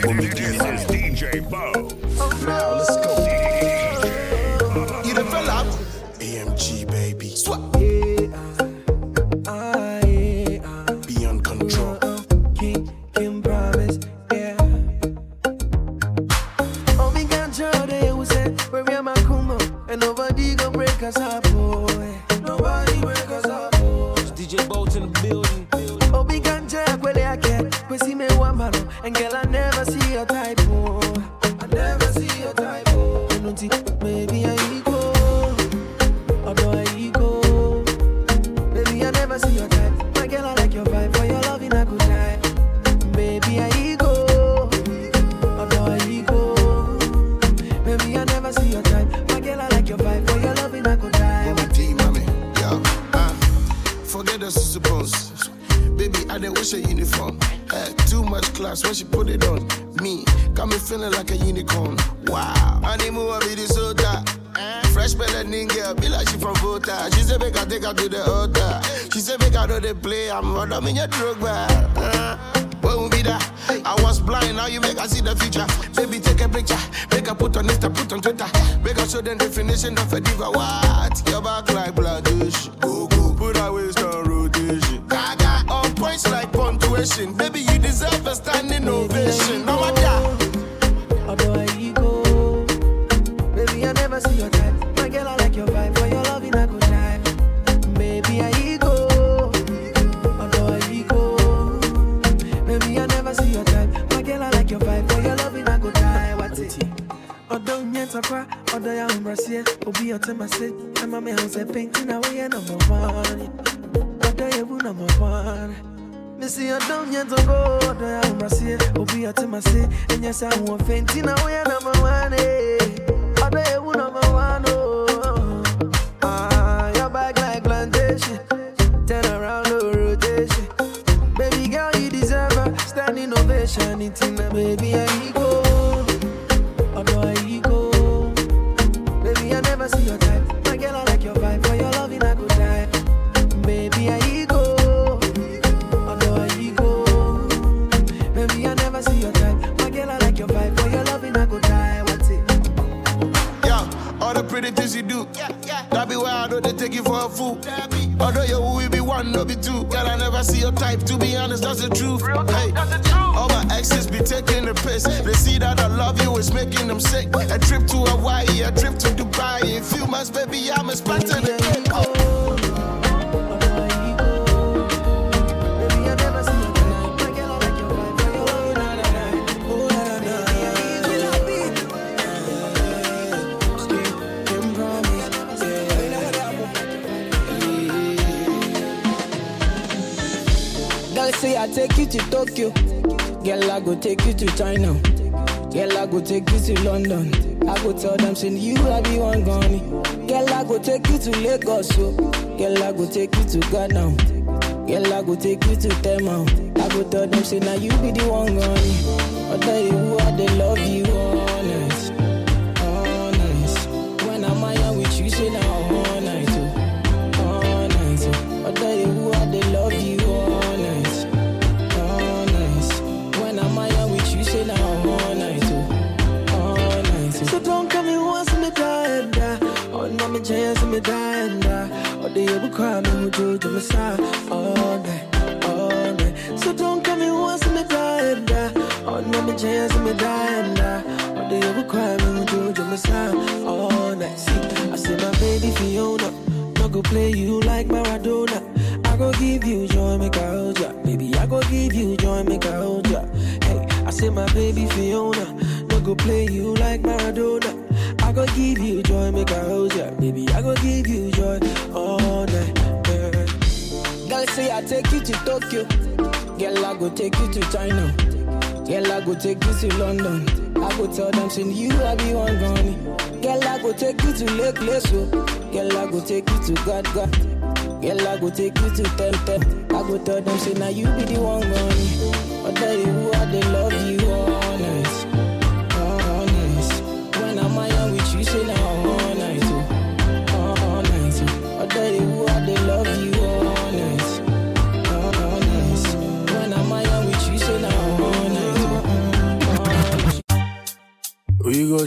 This is DJ Bo. Oh no, let's go. DJ Bo. You develop AMG, baby. Swap.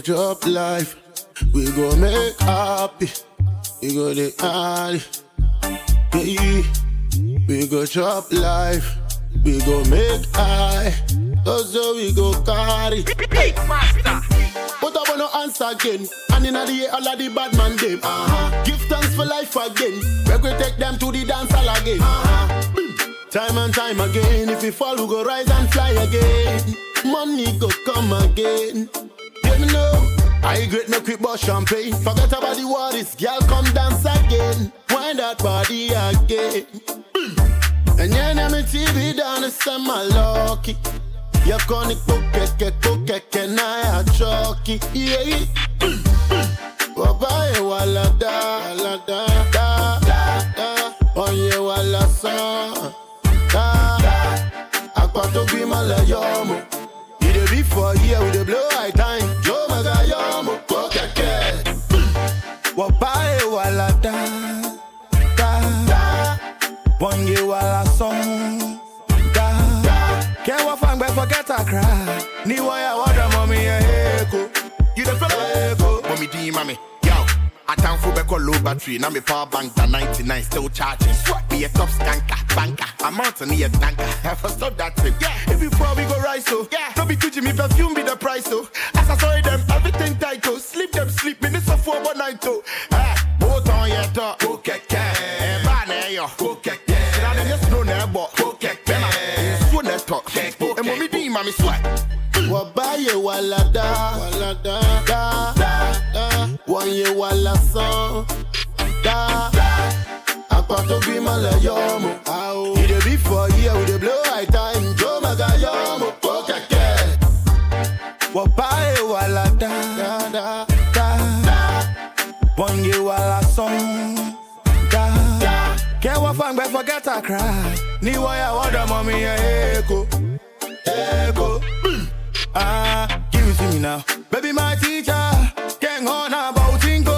go chop life, we go make happy, we go the alley. Hey, we go chop life, we go make high, also we go carry. Big master, but I wanna answer again. And in the all of the bad man them. Give thanks for life again. We go take them to the dance hall again. Time and time again, if we fall, we go rise and fly again. Money go come again. Let me know. I great no quick but champagne. Forget about the worries, girl, come dance again. Wind that body again. And yeah, I'm a TV down and send my lucky. You're gonna cook and I a chalky. Yeah. Bye wala da, la da, da, da. Oh yeah, wala son. Da, da. I got to be my layomo. It will be for here with the blow high time. Yo, my guy, yo, my cook a cat. Bye wala da. One year while I song da. Can't walk back, forget I cry. Ni why I water, mommy, a echo. You don't feel like echo. Mommy, D, mommy, yo. I tank for back on low battery. Now me power bank da 99, still charging. Swat me a top skanker, banker. I'm out on here, tanker. I first stop that trip. Yeah. If before we go rise, so. Yeah. Don't be touching me, perfume be the price, so. As I saw them, everything tight, so. Sleep them, sleep. Minutes of 4 night, so. Ah, both on your top. Okay, can. Okay. Mommy sweat. Wabaye wala da, wala da, da, da. Wanye wala son, da. Akwato bima la yomo, aho. You dey be for here with the blow high time. Jo maga yomo, kokeke. Wabaye wala da, da, da. Wanye wala son, da. Can't walk back, forget I cry. Ni waya wada mommy ya echo. Ego. Give it to me now. Baby, my teacher can't hold about Tinko.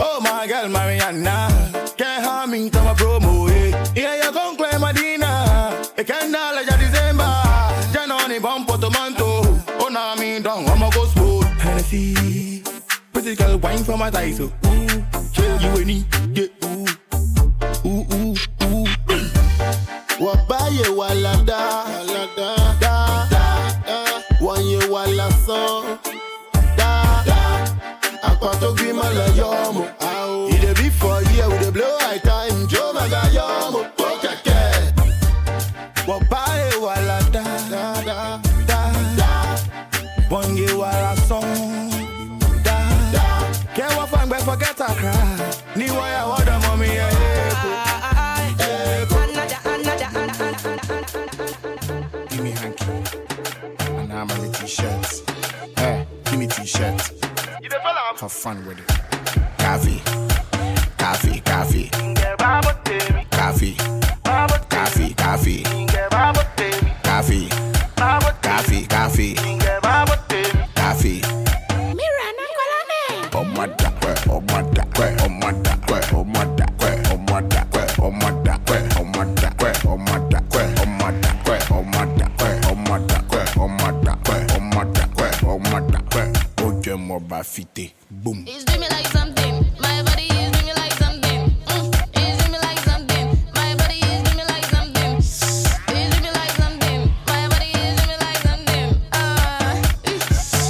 Oh, my girl, Mariana can't harm me to my promo. Yeah, you gon' claim my dinner. It can't knowledge of December. Jan on a bump for tomato. Oh, no, I mean, don't want my go slow. Hennessy, pretty girl, wine from my thighs. So, ooh, you and me, yeah, ooh, ooh, ooh, ooh. Wabaye walada, walada. To give my la yomo, aho. It a be for here with the blow high time. Jo maga yomo, kokeke. Wabaye wala da, da, da, da. Bongi wala song, da, da. Can't walk back, forget I cry. Ni waya wada mommy ya echo. Give me hanky, and I'm on the t-shirts. Give me t-shirts. Have fun with it. Coffee, coffee, coffee. Coffee, coffee, coffee. Coffee, coffee, coffee. Coffee. Mirana Colame. Oh, my duck, oh, my duck, oh, my duck, oh, my duck, oh, my duck, oh, my duck, oh, my duck, oh, my duck, oh, my duck, oh, my duck, oh, my duck, oh, my duck, oh, my duck, oh, my duck. Oh, je m'en bats fité. Boom. It's dreaming like something. My body is dreaming like something. It's dreaming like something. My body is dreaming like something. It's dreaming like something. My body is dreaming like something.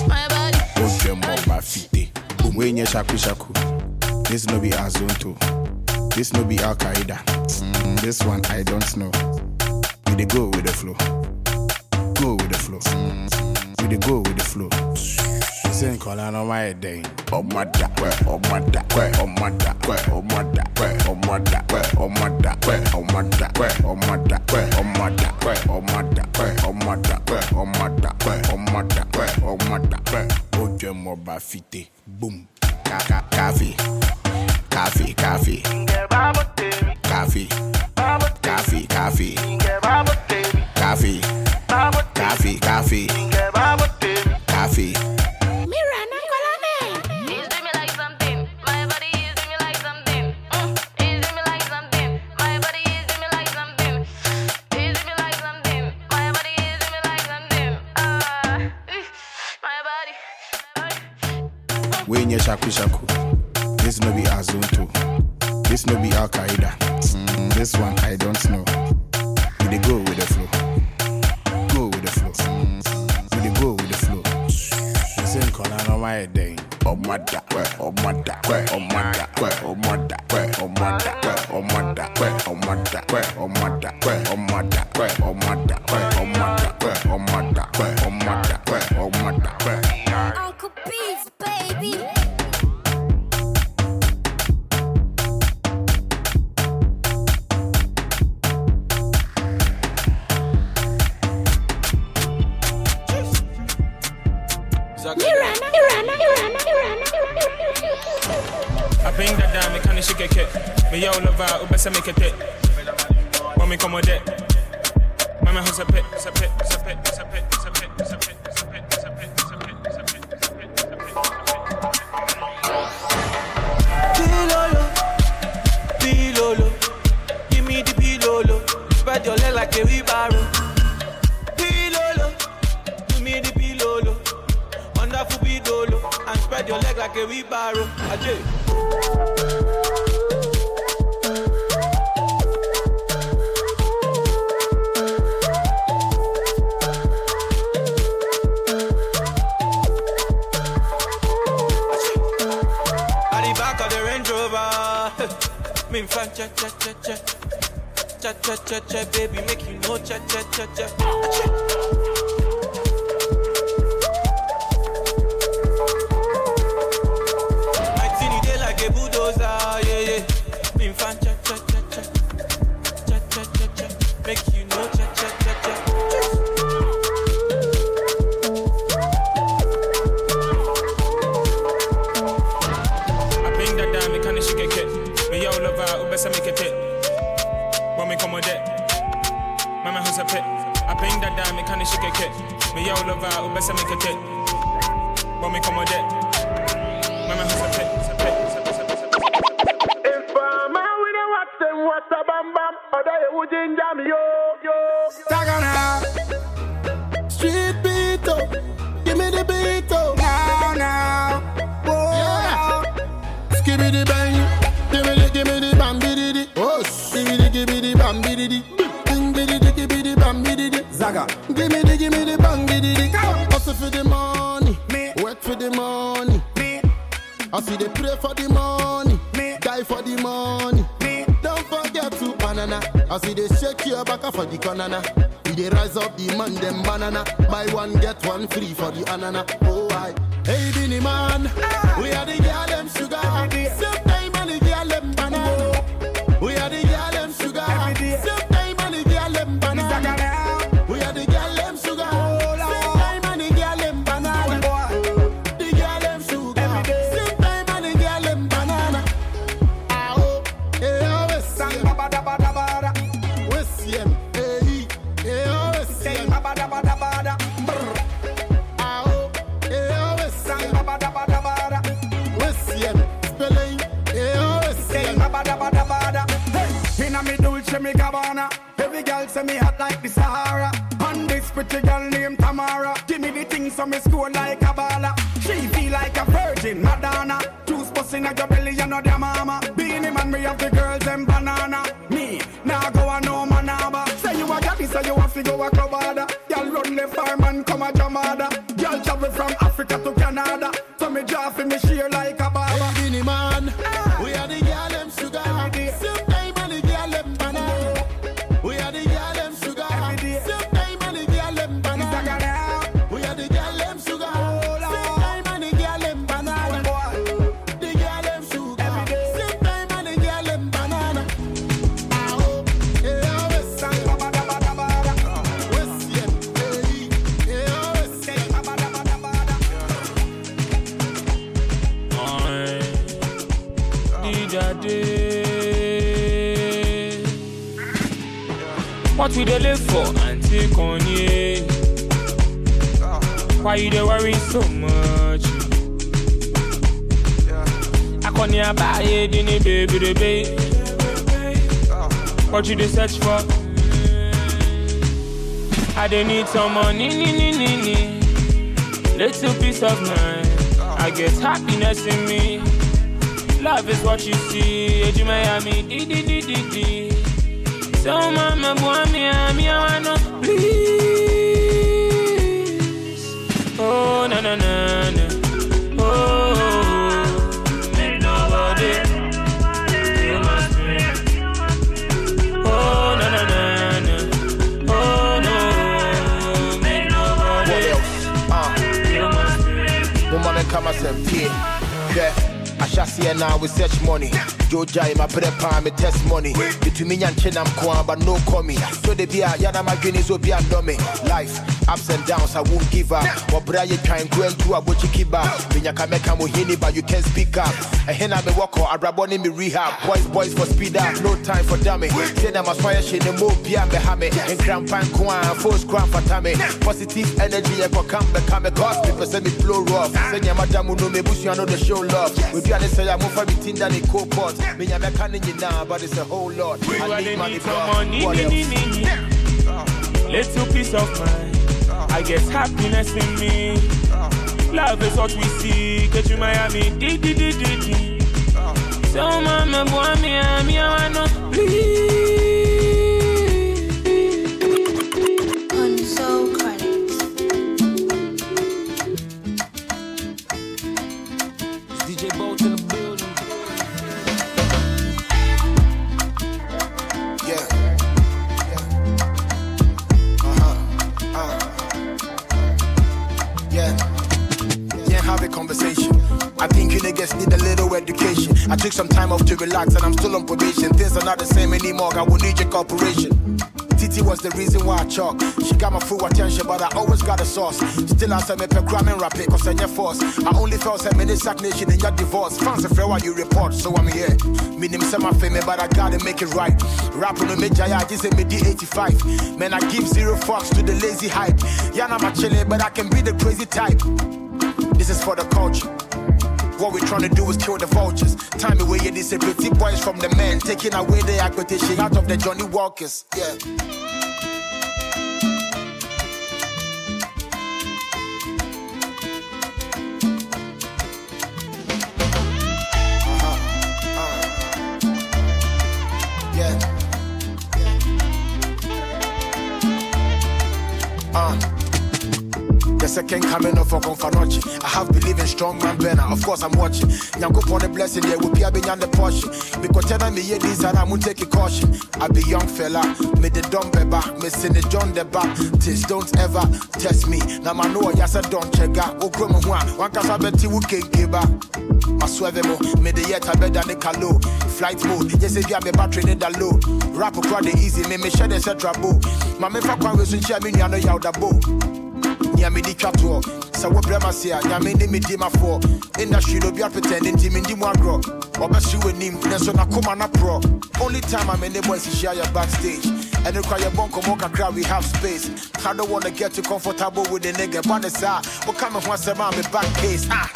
My body. Oh, je m'en bats fité. Boom. We nye shaku shaku. This no be Azonto. This no be Al Qaeda. This one I don't know. We dey go with the flow. Go with the flow. We dey go with the flow. Saying calling on my day. Oh my da, oh my da, oh my da, oh my da, oh my da, oh my da, oh my da, oh my da, oh my da, oh my da, oh my da, oh my da, oh my da, oh my da. Oh je m'en bats fité. Boom. Coffee, coffee, coffee. Coffee, coffee, coffee. Coffee, coffee, coffee. Coffee. When you shaku, this no be Azonto, this no be Al Qaeda. This one I don't know. We dey go with the flow, go with the flow. We dey go with the flow. The same corner on my head then. Uncle Beats, baby. Bing that down, me can't shake a kit. Me yo love out, who better make a tip. When we come with it, my house a pit, it's a pit, it's a pit, it's a pit, it's a pit, it's a pit, it's a pit, it's a pit, it's a pit, it's a pit, it's a pit, it's a pit, it's Pilolo, give me the pilolo. Spread your leg like a wheelbarrow. Pilolo, give me the pilolo. Wonderful pilolo, and spread your leg like a wheelbarrow. Ajay. Cha-cha-cha-cha, baby, make you know cha-cha-cha-cha. My teeny day like a bulldozer, yeah, yeah. Me fan cha-cha-cha-cha, cha-cha-cha-cha, make you know cha-cha-cha-cha. I bring that down, me can't shake a kit. Me yo love her, who better make a tip. I bring that down, me can't shake a kit. Me yo love out, who better make a kit. But me come with it. My man has a pit, it's a pit, it's a pit, it's a pit. If a man with a watch, then what's a bam bam? Other you would ginger me, yo. Tagana, street beat up, give me the beat up. Now, whoa. Skibby the bang, give me the bam, biddy. Oh, give me the bam, biddy. Zaga. Give me the bang, diddy. Hustle for the money, me. Work for the money, me. I see they pray for the money, me. Die for the money, me. Don't forget to banana. I see they shake your back for the banana. We they rise up the man them banana. Buy one get one free for the banana. Oh I, hey Bini man, ah. We are the girl them sugar. Same time and the girl them banana. Oh. We are the girl them sugar. Same time and the girl them banana. Me Gabbana, every girl say me hot like the Sahara. And this pretty girl named Tamara, give me the things so me score like a baller. She feel like a virgin, Madonna. Juice busting at your belly, you know their mama. Beanie man, me have the girls and banana. Me, now go a no manaba. Say you a gabby, say you a fi go a covada. Y'all run the farm and come a jamada. Y'all travel from Africa to Canada. So me draw fi me sheer like a baba. Hey, Beanie man, ah. We are the girl them sugar. What we dey live for, Auntie Connie? Why you dey worry so much? I can't hear by you, didn't it, baby, the baby? What you dey search for? I dey need some money, little piece of mind. I get happiness in me. Love is what you see. Eji Miami, di di di di di. So mama, boy, me, I wanna please. Oh na na na na. I shall see now with such money. Joja in my prepare my test money. Between me and Chenam Kwan, but no call me. So they be a Yana Magini, so be a dummy. Life, ups and downs, I won't give up. What Brian can go to a Bochikiba. When you can make a Mohini, but you can't speak up. A henna me walk or a raboni me rehab. Boys for speed up, no time for dummy. Then I must fire she in the move, Pia Behame. And cramp and Kwan, force cramp for Tammy. Positive energy, I come back, come across. People send me blow rough. Send your madam, no me bush, you know the show love. If you understand, I'm over everything that it co pot. Me and I can't in now, but it's a whole lot. I need money for money. Little peace of mind. I get happiness in me. Love is what we see. Get you Miami, di di di di di. So mama, boy, me, I wanna please. On Soul Credits. DJ Bolt in the building. Conversation. I think you niggas need a little education. I took some time off to relax and I'm still on probation. Things are not the same anymore. I will need your cooperation. Titi was the reason why I chalk. She got my full attention, but I always got a sauce. Still I said me program and rap it, cause I'm your force. I only felt 7 minutes stagnation in your divorce. Fans afraid why you report, so I'm here. Me name some of me, but I gotta make it right. Rapping on me Jaya, this is me D85. Man, I give zero fucks to the lazy hype. Yeah, I'm a chillin', but I can be the crazy type. This is for the culture. What we're trying to do is kill the vultures. Time away your disability boys from the men, taking away the acquisition out of the Johnny Walkers. Yeah. The second coming of Okonfanochi. I have believed in strong man Benner. Of course I'm watching. Nyanko the blessing there will be a beyond the portion. Because telling me yeah, this and I'm gonna take a caution. I be young fella, me the dumb back, me sin the John the back. Tis don't ever test me. Now man know yes I don't check out. Oh come one casa betty who can give up. I swear them me the yet I better than calo. Flight mode, yes if you have a battery in the low. Rap across the easy, me share the set trouble. My men fuck one reason share me you know you the bow. Nyame di twato sa wo brema sia nyame ni medima fo industry no bia pretending team ndi mo agro obesi wenim neso na koma na pro only time I'm in the boys share your backstage and require bonko mo kakra we have space I don't want to get you comfortable with the nigga but it's ah o come ho asema me back case ah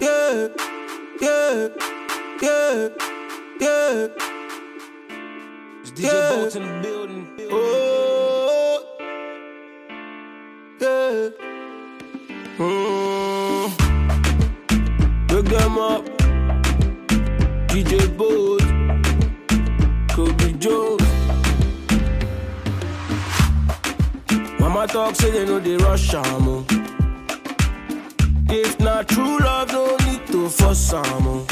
yeah. Yeah, yeah, yeah. It's DJ Bolt in the building. Oh, yeah. Look them up. DJ Bolt, Kobe Jones. Mama talk say they know they rush am. If not true love, no need to force someone.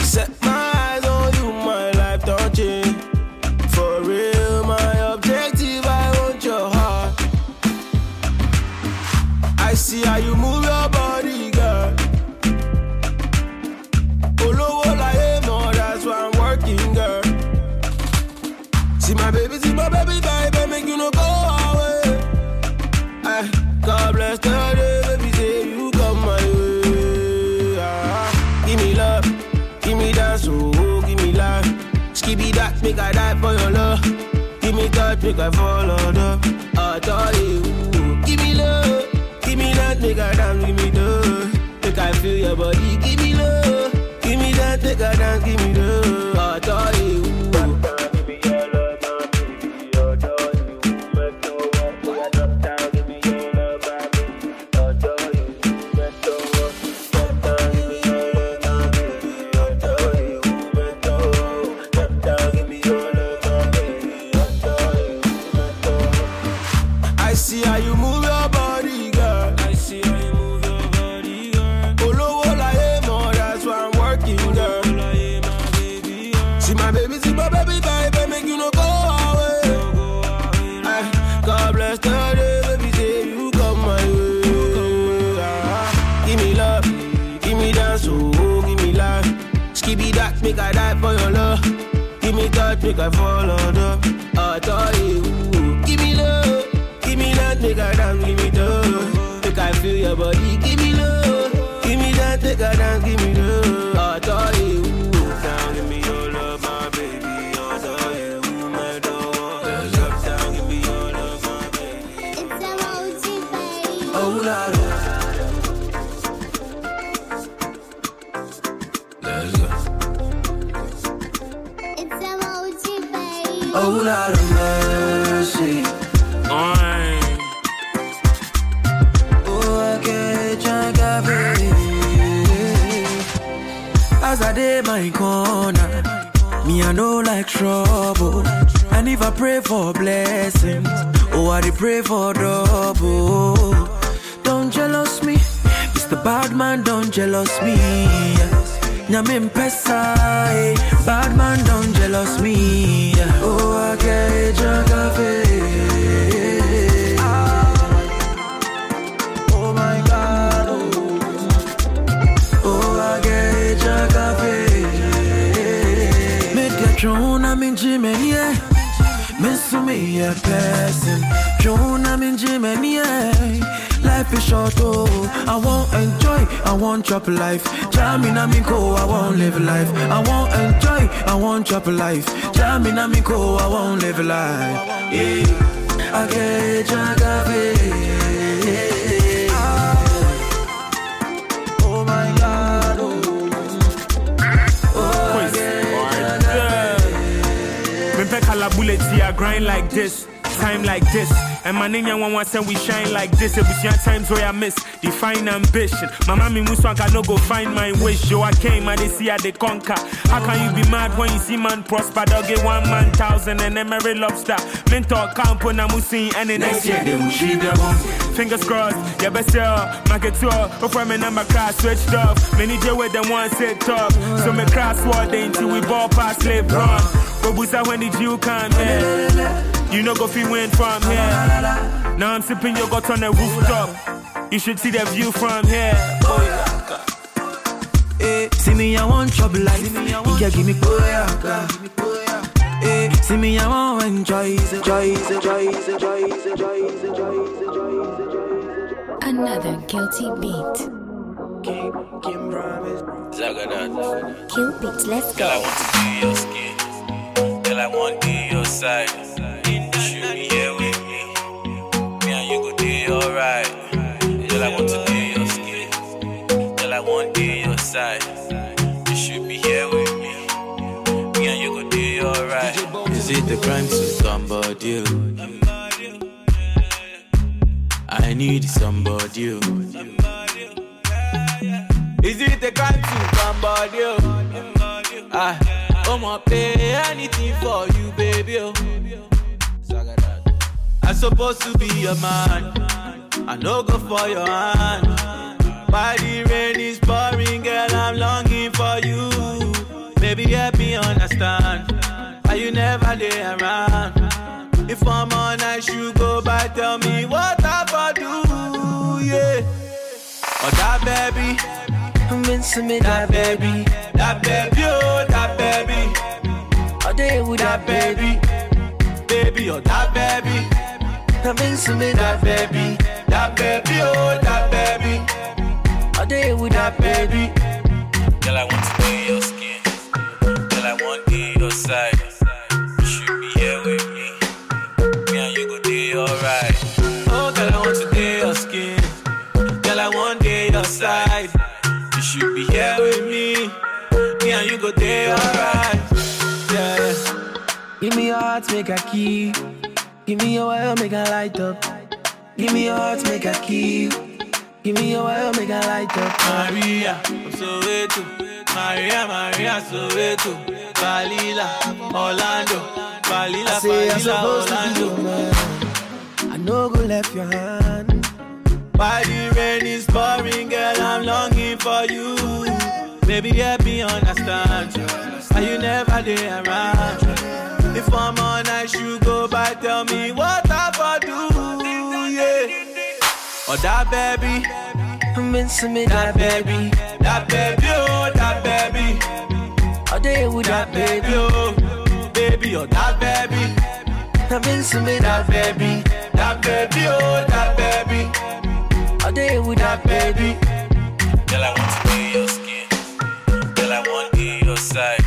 Set my eyes on you, my life don't change. For real, my objective, I want your heart. I see how you move your body, girl. Follow all I am, no, that's why I'm working, girl. See my baby, baby, make you no go away. God bless the day. Make I die for your love. Give me touch, make I fall under. I told you, give me love. Give me that, make I dance, give me love. Make I feel your body, give me love. Give me that, make I dance, give me love. heart, make I fall under. I thought you, give me love, make I dance, give me love. Make I feel your body, give me love, make I dance, give me love. I thought you, down, give me your love, my baby. I thought you, my dog. Drop down, give me your love, my baby. It's a mountain, baby. Oh, la, la. Oh, Lord of mercy. Oh, I can't drink coffee. As I did my corner, me I know like trouble. And if I pray for blessings, oh, I did pray for double. Don't jealous me, Mr. Badman, don't jealous me. Nyamim pesai, Badman, don't jealous me. Oh, I get drunk of it. Oh my God. Oh, I get drunk of it. Make a drone, I'm in Jimmy, yeah. Miss me a person. Drone, I'm in Jimmy, yeah. Life is short, oh, I won't enjoy, I won't chop life. Jamina Miko, I won't live life. I won't enjoy, I won't chop life. Jamina Miko, I won't live life. Yeah, I get Jagabe. Oh my God, oh I get Jagabe. Me pack all the bullets, I grind like this. Time like this, and my nigga one once and we shine like this. It was your times where I miss define ambition. My mommy Muswanka no go find my wish. Yo, I came and they see how they conquer. How can you be mad when you see man prosper? They'll get 1,000 and then Mary Lobster. Mentor campo na musi and the next year they will see them. Fingers crossed, yeah, best sell, market tour. Up from my number car switched off. Many J with them one set up. So me crossword until we ball past live run. But busa when did you come here? You know go fi win from here. Now I'm sipping yogurt on the rooftop. You should see the view from here. Hey, see me I want trouble life. You can give me hey, see me I want enjoy, enjoy, enjoy, enjoy, enjoy. Another guilty beat. Kim Promise. Zagadad. Cupid, let's go. Girl, I want to be your skin. Girl, I want to be your side. Alright, girl, I want to be your skin. Girl, I want to be your side. You should be here with me. Me and you could be alright. Is it the crime to somebody? I need somebody. Is it the crime to somebody? I'm gonna pay anything for you, baby. I'm supposed to be a man. I no go for your hand. While the rain is pouring, girl, I'm longing for you. Baby, help me understand why you never lay around. If I'm on, I should go by. Tell me what I do, yeah. Oh, that baby, I'm intimate. That baby, oh, that baby. All day with that baby, baby, oh, that baby. I'm intimate. That baby. That baby, oh, that baby. All day with that baby. Girl, I want to be your skin. Girl, I want to be your side. You should be here with me. Me and you go day alright. Oh, girl, I want to be your skin. Girl, I want to be your side. You should be here with me. Me and you go day alright. Yeah. Give me your heart, make a key. Give me your oil, make a light up. Give me your heart, make a key. Give me your oil, make a light up. Maria, I'm so wet too. Maria, so wet too. Balila, Orlando, Balila, Balila, Orlando. I no go left your hand. While the rain is pouring, girl, I'm longing for you. Baby, help me understand. Why you never there around? If I'm on, I should go by. Tell me what I do. Yeah. Oh, that baby, I'm into me. That baby, oh, that baby. All day with that baby, oh, baby, baby, oh that baby. I've been to me that baby, oh that baby. All day with that baby. Girl, I want to be your skin. Girl, I want to be your side.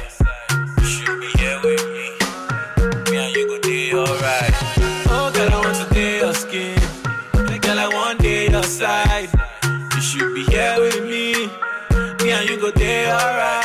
You should be here with me. Me and you go do alright. Oh, girl, I want to be your skin. Girl, I want to be your side. You should be here with me. Me and you go do alright.